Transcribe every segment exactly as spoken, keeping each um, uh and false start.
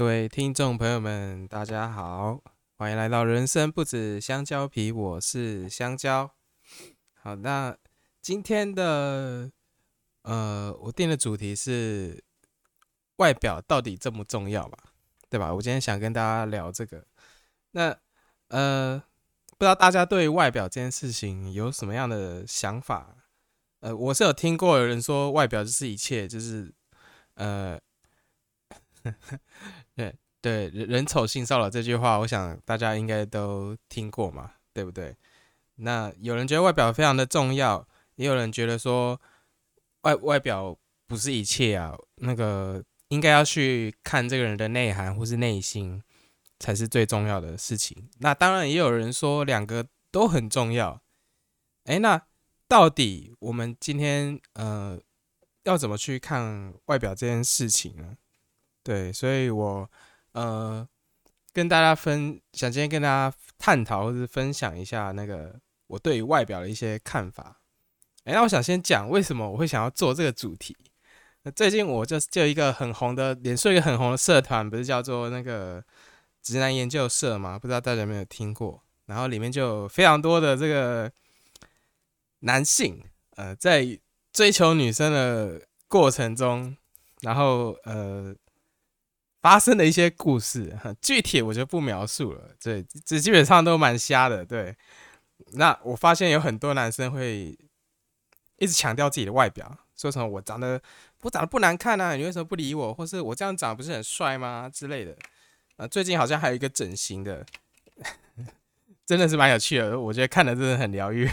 各位听众朋友们，大家好，欢迎来到人生不止香蕉皮，我是香蕉。好，那今天的呃，我定的主题是外表到底这么重要吧？对吧？我今天想跟大家聊这个。那呃，不知道大家对外表这件事情有什么样的想法？呃，我是有听过有人说外表就是一切，就是呃。对对，人丑性骚扰这句话，我想大家应该都听过嘛，对不对？那有人觉得外表非常的重要，也有人觉得说外外表不是一切啊，那个应该要去看这个人的内涵或是内心才是最重要的事情。那当然也有人说两个都很重要。哎，那到底我们今天呃要怎么去看外表这件事情呢？对，所以我呃跟大家分想今天跟大家探讨或是分享一下那个我对于外表的一些看法。哎，那我想先讲为什么我会想要做这个主题。那最近我就就一个很红的脸书一个很红的社团，不是叫做那个直男研究社嘛？不知道大家有没有听过？然后里面就有非常多的这个男性呃在追求女生的过程中，然后呃。发生的一些故事，具体我就不描述了，对，这基本上都蛮瞎的，对。那我发现有很多男生会一直强调自己的外表，说什么我长得我长得不难看啊，你为什么不理我，或是我这样长得不是很帅吗之类的。呃，最近好像还有一个整形的，真的是蛮有趣的，我觉得看的真的很疗愈。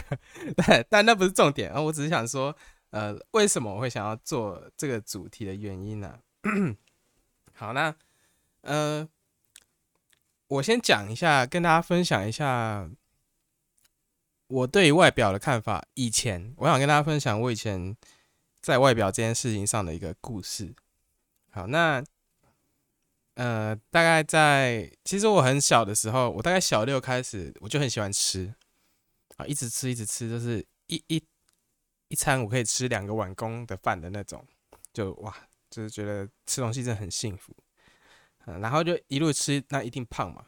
但那不是重点，呃、我只是想说，呃，为什么我会想要做这个主题的原因呢、啊？好，那呃，我先讲一下，跟大家分享一下我对外表的看法。以前，我想跟大家分享我以前在外表这件事情上的一个故事。好，那呃，大概在其实我很小的时候，我大概小六开始，我就很喜欢吃啊，一直吃一直吃，就是一一一餐我可以吃两个碗公的饭的那种，就哇。就是觉得吃东西真的很幸福，嗯，然后就一路吃，那一定胖嘛。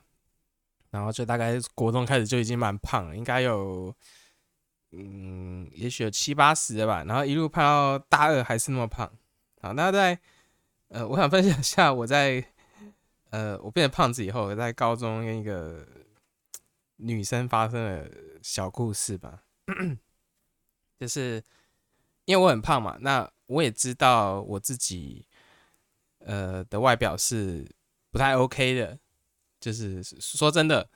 然后就大概国中开始就已经蛮胖了，应该有，嗯，也许有七八十了吧。然后一路胖到大二还是那么胖。好，那在呃，我想分享一下我在呃我变成胖子以后，在高中跟一个女生发生的小故事吧。就是因为我很胖嘛，那。我也知道我自己，呃的外表是不太 OK 的，就是说真的，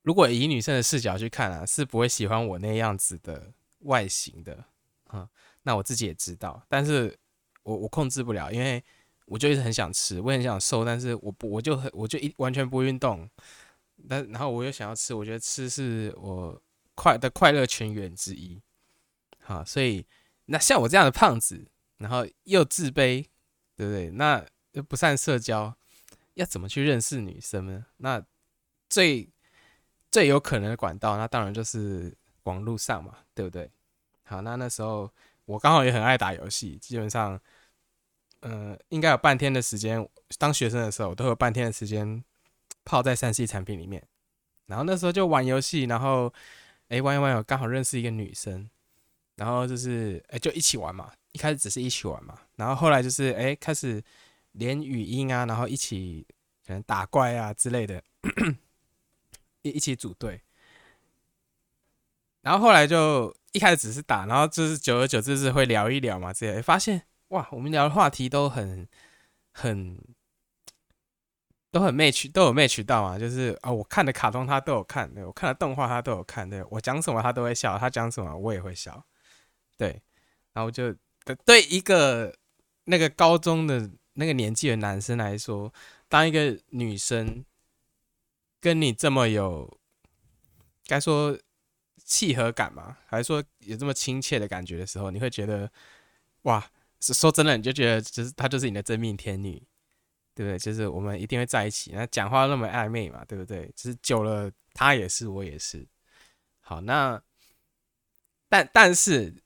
如果以女生的视角去看啊，是不会喜欢我那样子的外形的啊。那我自己也知道，但是我我控制不了，因为我就一直很想吃，我很想瘦，但是我不我就很我就一完全不运动，但然后我又想要吃，我觉得吃是我快的快乐泉源之一，好、啊，所以。那像我这样的胖子，然后又自卑，对不对？那又不善社交，要怎么去认识女生呢？那最最有可能的管道，那当然就是网络上嘛，对不对？好，那那时候我刚好也很爱打游戏，基本上，呃，应该有半天的时间，当学生的时候，我都有半天的时间泡在三 C 产品里面。然后那时候就玩游戏，然后哎玩一玩，我刚好认识一个女生。然后就是，哎，就一起玩嘛。一开始只是一起玩嘛，然后后来就是，哎，开始连语音啊，然后一起可能打怪啊之类的，一一起组队。然后后来就一开始只是打，然后就是久而久之是会聊一聊嘛，这样发现哇，我们聊的话题都很很都很 match， 都有 match 到嘛，就是啊、哦，我看的卡通他都有看，对我看的动画他都有看，对我讲什么他都会笑，他讲什么我也会笑。对，然后就对一个那个高中的那个年纪的男生来说，当一个女生跟你这么有该说契合感嘛，还是说有这么亲切的感觉的时候，你会觉得哇，说真的，你就觉得就是她就是你的真命天女，对不对？就是我们一定会在一起，那讲话那么暧昧嘛，对不对？就是久了，她也是，我也是。好，那但但是。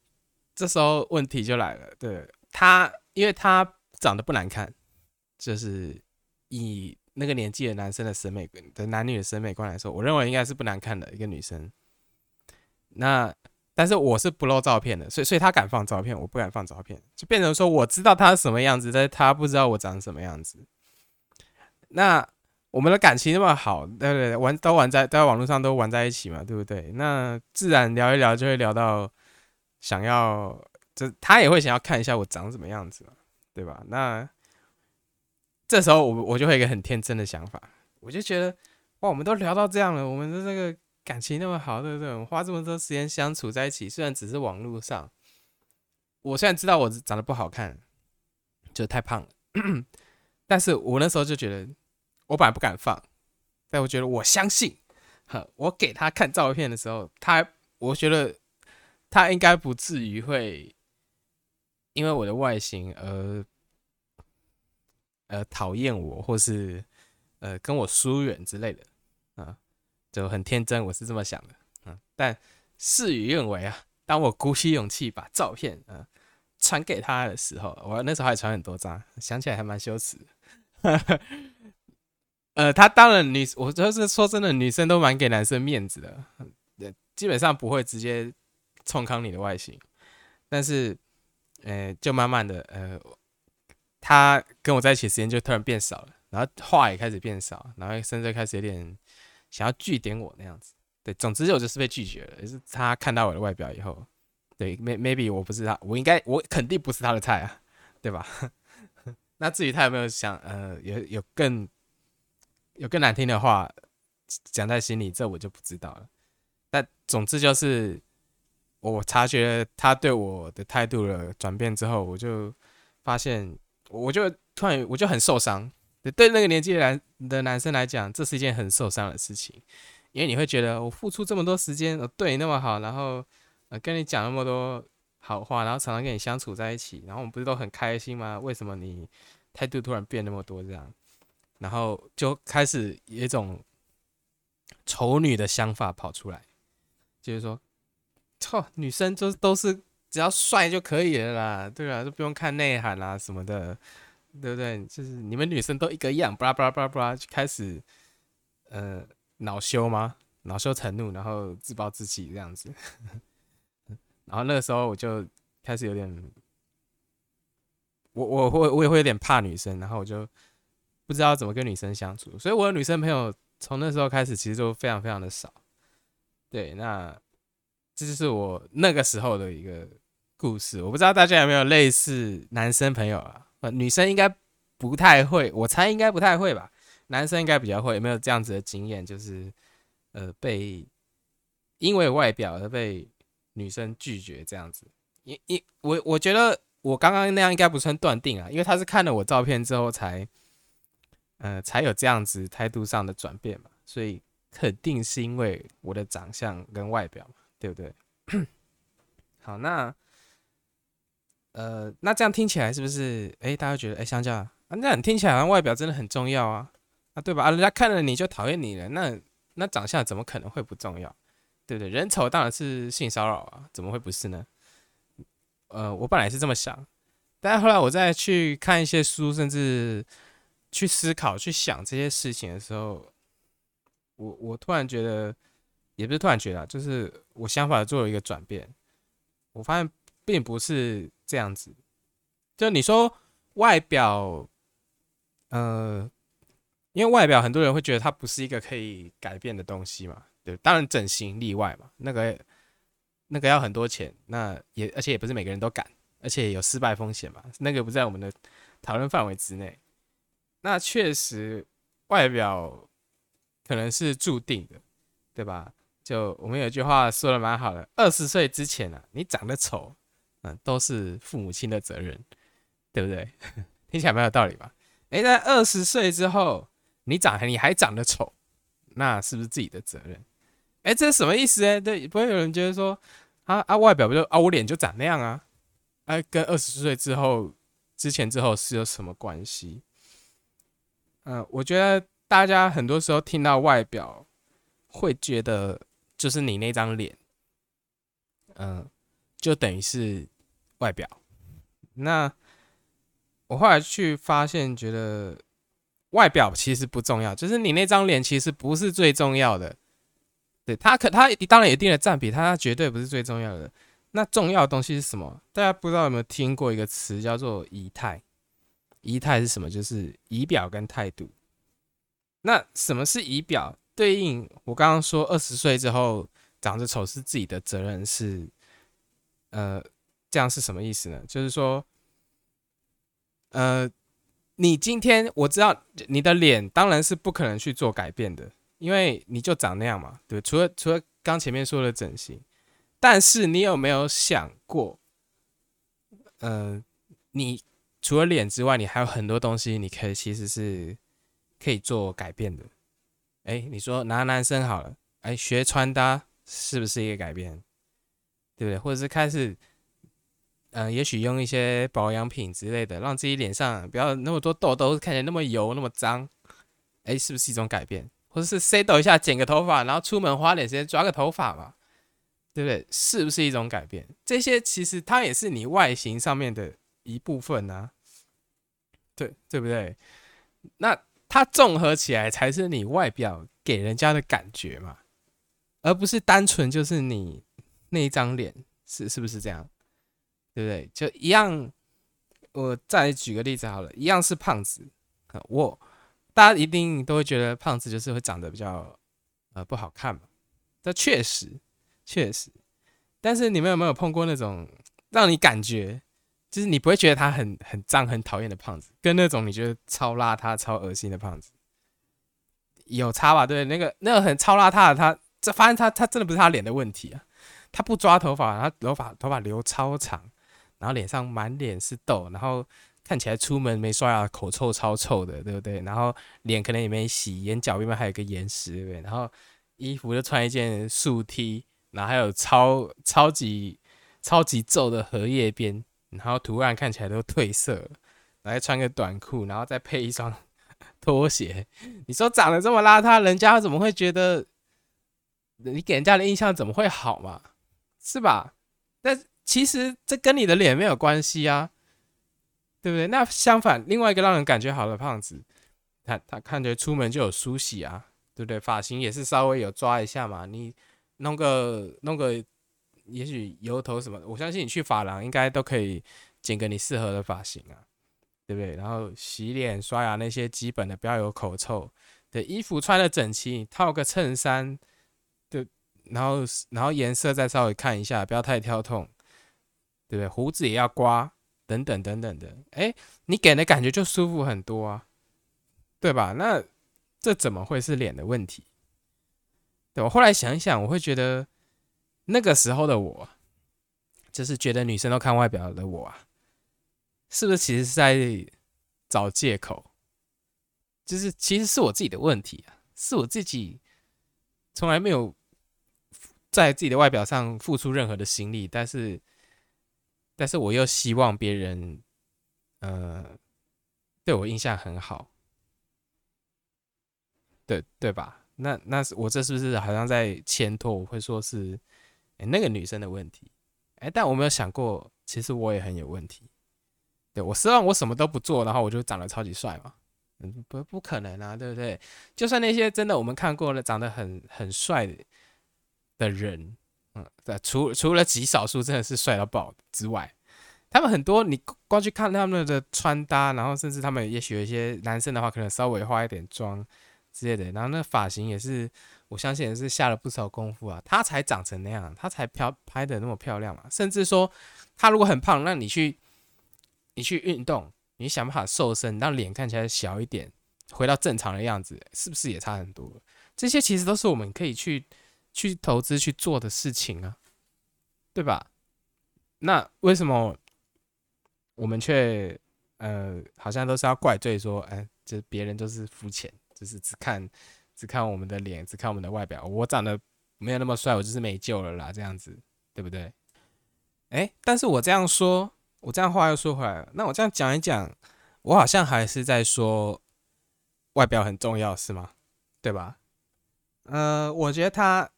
这时候问题就来了，对，他因为他长得不难看，就是以那个年纪的男生的审美的男女的审美观来说，我认为应该是不难看的一个女生。那但是我是不露照片的，所以所以他敢放照片，我不敢放照片，就变成说我知道他什么样子，但是他不知道我长什么样子。那我们的感情那么好，对不对？玩都玩在都在网络上都玩在一起嘛，对不对？那自然聊一聊就会聊到想要，就他也会想要看一下我长什么样子嘛，对吧？那这时候我我就会有一个很天真的想法，我就觉得哇，我们都聊到这样了，我们的这个感情那么好，对不对？我们花这么多时间相处在一起，虽然只是网络上，我虽然知道我长得不好看，就太胖了，但是我那时候就觉得，我本来不敢放，但我觉得我相信，我给他看照片的时候，他我觉得他应该不至于会因为我的外形而呃讨厌我，或是呃跟我疏远之类的啊。就很天真，我是这么想的，嗯，但事与愿违啊。当我鼓起勇气把照片啊传给他的时候，我那时候还传很多张，想起来还蛮羞耻的。呃，他当然女，我就是说真的，女生都蛮给男生面子的，呃，基本上不会直接冲康你的外形，但是，呃，就慢慢的，呃，他跟我在一起的时间就突然变少了，然后话也开始变少，然后甚至开始有点想要据点我那样子，对，总之我就是被拒绝了。也是他看到我的外表以后，对 ，maybe 我不是他，我应该我肯定不是他的菜啊，对吧？那至于他有没有想呃有有更有更难听的话讲在心里，这我就不知道了。但总之就是我察觉他对我的态度的转变之后，我就发现，我就突然我就很受伤。对那个年纪的男生来讲，这是一件很受伤的事情，因为你会觉得我付出这么多时间，我对你那么好，然后、呃、跟你讲那么多好话，然后常常跟你相处在一起，然后我们不是都很开心吗？为什么你态度突然变那么多这样？然后就开始有一种丑女的想法跑出来，就是说，操，女生就都是只要帅就可以了啦，对啊，就不用看内涵啦什么的。对不对？就是你们女生都一个样，巴拉巴拉巴拉巴拉，就开始呃恼羞吗？恼羞成怒，然后自暴自弃这样子。然后那个时候我就开始有点，我我会我也会有点怕女生，然后我就不知道怎么跟女生相处，所以我的女生朋友从那时候开始其实就非常非常的少。对，那这就是我那个时候的一个故事。我不知道大家有没有类似男生朋友啊？女生应该不太会，我猜应该不太会吧。男生应该比较会，有没有这样子的经验？就是呃，被因为外表而被女生拒绝这样子。因因我我觉得我刚刚那样应该不算断定啊，因为他是看了我照片之后才呃才有这样子态度上的转变嘛，所以肯定是因为我的长相跟外表嘛，对不对？好，那。呃，那这样听起来是不是？哎、欸，大家觉得，哎、欸，香蕉啊，那你听起来好像外表真的很重要啊，啊，对吧？啊，人家看了你就讨厌你了，那那长相怎么可能会不重要？对不对？人丑当然是性骚扰啊，怎么会不是呢？呃，我本来是这么想，但后来我再去看一些书，甚至去思考、去想这些事情的时候，我我突然觉得，也不是突然觉得、啊，就是我想法做了一个转变，我发现并不是。这样子，就你说外表，呃，因为外表很多人会觉得它不是一个可以改变的东西嘛，对，当然整形例外嘛，那个那个要很多钱，那也而且也不是每个人都敢，而且有失败风险嘛，那个不在我们的讨论范围之内。那确实外表可能是注定的，对吧？就我们有句话说的蛮好的，二十岁之前啊，你长得丑。嗯、都是父母亲的责任，对不对？听起来蛮有道理吧？哎，在二十岁之后，你长你还长得丑，那是不是自己的责任？哎，这是什么意思？哎，对，不会有人觉得说啊啊，外表不就啊，我脸就长那样啊？哎、啊，跟二十岁之后、之前之后是有什么关系？嗯、呃，我觉得大家很多时候听到外表，会觉得就是你那张脸，嗯、呃，就等于是。外表，那我后来去发现，觉得外表其实不重要，就是你那张脸其实不是最重要的。对，他可他当然有一定的占比，他绝对不是最重要的。那重要的东西是什么？大家不知道有没有听过一个词叫做仪态？仪态是什么？就是仪表跟态度。那什么是仪表？对应我刚刚说，二十岁之后长得丑是自己的责任是，呃，这样是什么意思呢？就是说，呃，你今天我知道你的脸当然是不可能去做改变的，因为你就长那样嘛，对，除了除了刚前面说的整形，但是你有没有想过，呃，你除了脸之外，你还有很多东西你可以其实是可以做改变的。哎，你说拿男生好了，哎，学穿搭是不是一个改变，对不对？或者是开始，嗯、呃，也许用一些保养品之类的，让自己脸上不要那么多痘痘，看起来那么油那么脏，哎，是不是一种改变？或者是 settle 一下，剪个头发，然后出门花点时间抓个头发嘛，对不对？是不是一种改变？这些其实它也是你外形上面的一部分啊，对对不对？那它综合起来才是你外表给人家的感觉嘛，而不是单纯就是你那一张脸，是是不是这样？对不对？就一样，我再举个例子好了，一样是胖子，我大家一定都会觉得胖子就是会长得比较呃不好看嘛，这确实确实，但是你们有没有碰过那种让你感觉？就是你不会觉得他很很脏很讨厌的胖子，跟那种你觉得超邋遢超恶心的胖子有差吧？对，那个那个很超邋遢的他，这发现他他真的不是他脸的问题啊，他不抓头发，他头发头发留超长，然后脸上满脸是痘，然后看起来出门没刷牙，口臭超臭的，对不对？然后脸可能也没洗，眼角边边还有一个眼屎，对不对？然后衣服就穿一件素 T， 然后还有超超级超级皱的荷叶边。然后图案看起来都褪色了，然后穿个短裤，然后再配一双拖鞋。你说长得这么邋遢，人家怎么会觉得？你给人家的印象怎么会好嘛？是吧？但其实这跟你的脸没有关系啊，对不对？那相反，另外一个让人感觉好的胖子，他他看起来出门就有梳洗啊，对不对？发型也是稍微有抓一下嘛，你弄个弄个。也许油头什么，我相信你去发廊应该都可以剪个你适合的发型啊，对不对？然后洗脸、刷牙那些基本的，不要有口臭。对，衣服穿的整齐，你套个衬衫，对，然后然后颜色再稍微看一下，不要太跳痛，对不对？胡子也要刮，等等等等的，哎，你给人的感觉就舒服很多啊，对吧？那这怎么会是脸的问题？对，我后来想一想，我会觉得。那个时候的我，就是觉得女生都看外表的我啊，是不是其实是在找借口？就是其实是我自己的问题啊，是我自己从来没有在自己的外表上付出任何的心力，但是，但是我又希望别人，呃，对我印象很好，对对吧？那那我这是不是好像在牵拖？我会说是。欸、那个女生的问题、欸、但我没有想过其实我也很有问题，对，我希望我什么都不做然后我就长得超级帅嘛、嗯、不, 不可能啊，对不对？就算那些真的我们看过了长得很很帅的人、嗯、除, 除了极少数真的是帅到爆之外，他们很多你光去看他们的穿搭，然后甚至他们也许有一些男生的话可能稍微化一点妆之类的，然后那发型也是我相信也是下了不少功夫啊，他才长成那样，他才漂拍的那么漂亮嘛。甚至说，他如果很胖，让你去你去运动，你想办法瘦身，让脸看起来小一点，回到正常的样子，是不是也差很多了？这些其实都是我们可以去去投资去做的事情啊，对吧？那为什么我们却呃好像都是要怪罪说，哎，这别人都是肤浅，就是只看。只看我们的脸，只看我们的外表，我长得没有那么帅，我就是没救了啦，这样子，对不对？哎，但是我这样说，我这样话又说回来了，那我这样讲一讲，我好像还是在说外表很重要，是吗？对吧？呃，我觉得它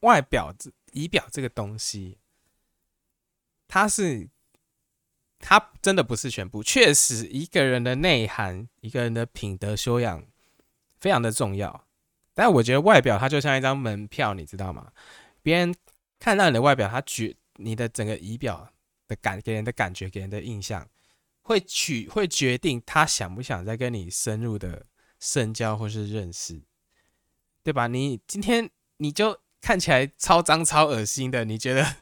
外表、仪表这个东西，它是它真的不是全部，确实一个人的内涵，一个人的品德修养非常的重要，但我觉得外表它就像一张门票，你知道吗？别人看到你的外表，他觉你的整个仪表的感给人的感觉，给人的印象会取会决定他想不想再跟你深入的深交或是认识，对吧？你今天你就看起来超脏超恶心的，你觉得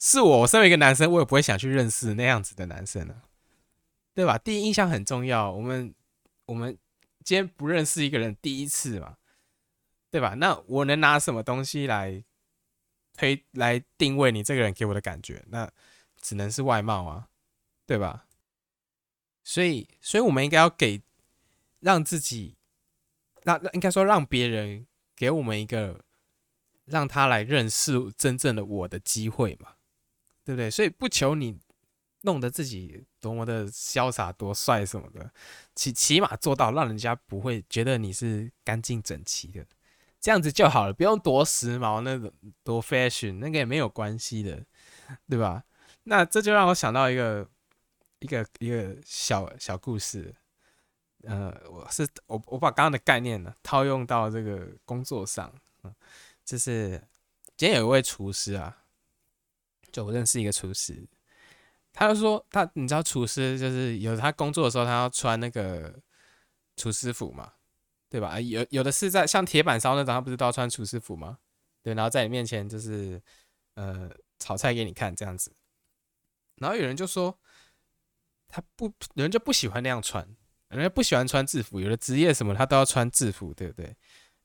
是我，我身为一个男生，我也不会想去认识那样子的男生啊，对吧？第一印象很重要，我们我们今天不认识一个人，第一次嘛，对吧？那我能拿什么东西来推来定位你这个人给我的感觉？那只能是外貌啊，对吧？所以，所以我们应该要给让自己，让应该说让别人给我们一个让他来认识真正的我的机会嘛。对不对？所以不求你弄得自己多么的潇洒多帅什么的，起起码做到让人家不会觉得你是干净整齐的，这样子就好了，不用多时髦那种多 fashion， 那个也没有关系的，对吧？那这就让我想到一个一个一个小小故事，呃，我是我我把刚刚的概念呢、啊、套用到这个工作上，嗯、就是今天有一位厨师啊。就我认识一个厨师，他就说他，你知道厨师就是有他工作的时候，他要穿那个厨师服嘛，对吧？有有的是在像铁板烧那种，他不是都要穿厨师服吗？对，然后在你面前就是呃炒菜给你看这样子。然后有人就说他不，有人就不喜欢那样穿，有人不喜欢穿制服，有的职业什么他都要穿制服，对不对？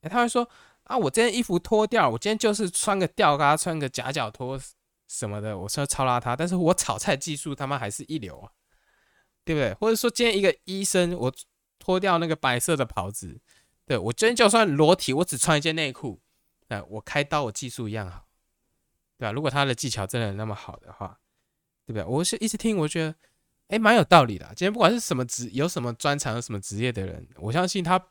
欸、他会说啊，我今天衣服脱掉，我今天就是穿个吊嘎，穿个夹脚拖。什么的，我说超邋遢，但是我炒菜技术他妈还是一流啊，对不对？或者说今天一个医生，我脱掉那个白色的袍子，对，我今天就算裸体，我只穿一件内裤，哎、呃，我开刀我技术一样好，对吧？如果他的技巧真的那么好的话，对不对？我是一直听，我觉得哎蛮有道理的、啊。今天不管是什么职，有什么专长，有什么职业的人，我相信他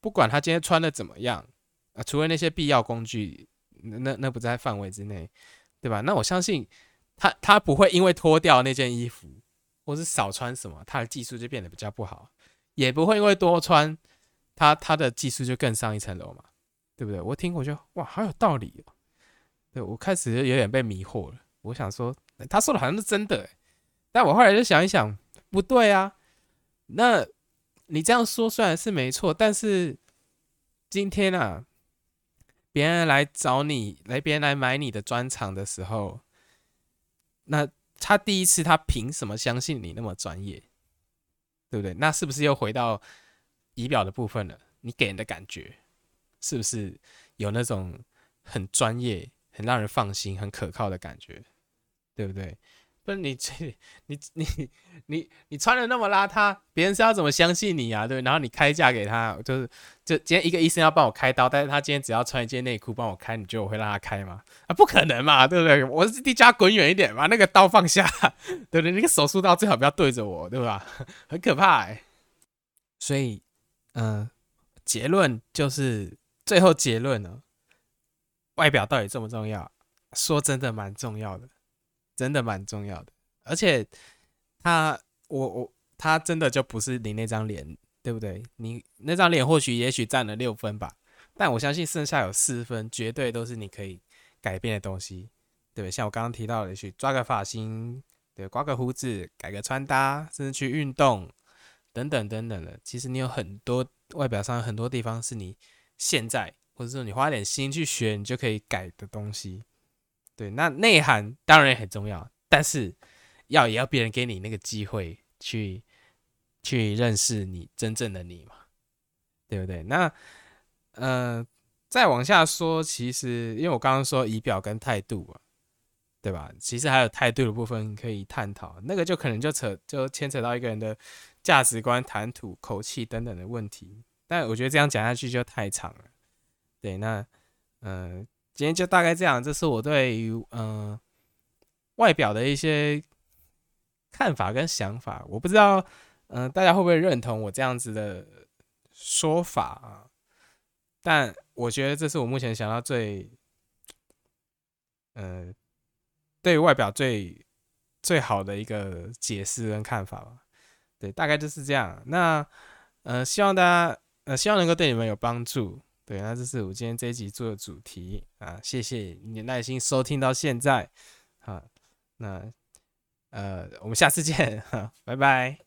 不管他今天穿的怎么样啊，除了那些必要工具，那那不在范围之内。对吧？那我相信他，他不会因为脱掉那件衣服，或是少穿什么，他的技术就变得比较不好；也不会因为多穿，他他的技术就更上一层楼嘛，对不对？我听我就哇，好有道理哦！对，我开始有点被迷惑了。我想说，他说的好像是真的，但我后来就想一想，不对啊。那你这样说虽然是没错，但是今天啊。别人来找你，来别人来买你的专长的时候，那他第一次他凭什么相信你那么专业，对不对？那是不是又回到仪表的部分了？你给人的感觉是不是有那种很专业、很让人放心、很可靠的感觉，对不对？不是你你你你你你穿的那么邋遢，别人是要怎么相信你啊？对，然后你开价给他，就是就今天一个医生要帮我开刀，但是他今天只要穿一件内裤帮我开，你觉得我会让他开吗？啊，不可能嘛，对不对？我是叫他滚远一点嘛，那个刀放下，对不对？那个手术刀最好不要对着我，对吧？很可怕哎、欸。所以，嗯、呃，结论就是最后结论呢、哦，外表到底重不重要？说真的，蛮重要的。真的蛮重要的，而且他我我他真的就不是你那张脸，对不对？你那张脸或许也许占了六分吧，但我相信剩下有四分绝对都是你可以改变的东西，对不对？像我刚刚提到的，也许抓个发型，对，刮个胡子，改个穿搭，甚至去运动等等等等的。其实你有很多外表上有很多地方是你现在或者说你花点心去学，你就可以改的东西。对，那内涵当然也很重要，但是要也要别人给你那个机会去去认识你真正的你嘛，对不对？那呃，再往下说，其实因为我刚刚说仪表跟态度嘛，对吧？其实还有态度的部分可以探讨，那个就可能就扯就牵扯到一个人的价值观、谈吐、口气等等的问题。但我觉得这样讲下去就太长了。对，那呃。今天就大概这样，这是我对于呃外表的一些看法跟想法。我不知道，嗯、呃，大家会不会认同我这样子的说法啊？但我觉得这是我目前想到最，呃，对外表最最好的一个解释跟看法吧。对，大概就是这样。那呃，希望大家呃，希望能够对你们有帮助。对，那这是我今天这一集做的主题啊，谢谢你耐心收听到现在啊，那呃，我们下次见，拜拜。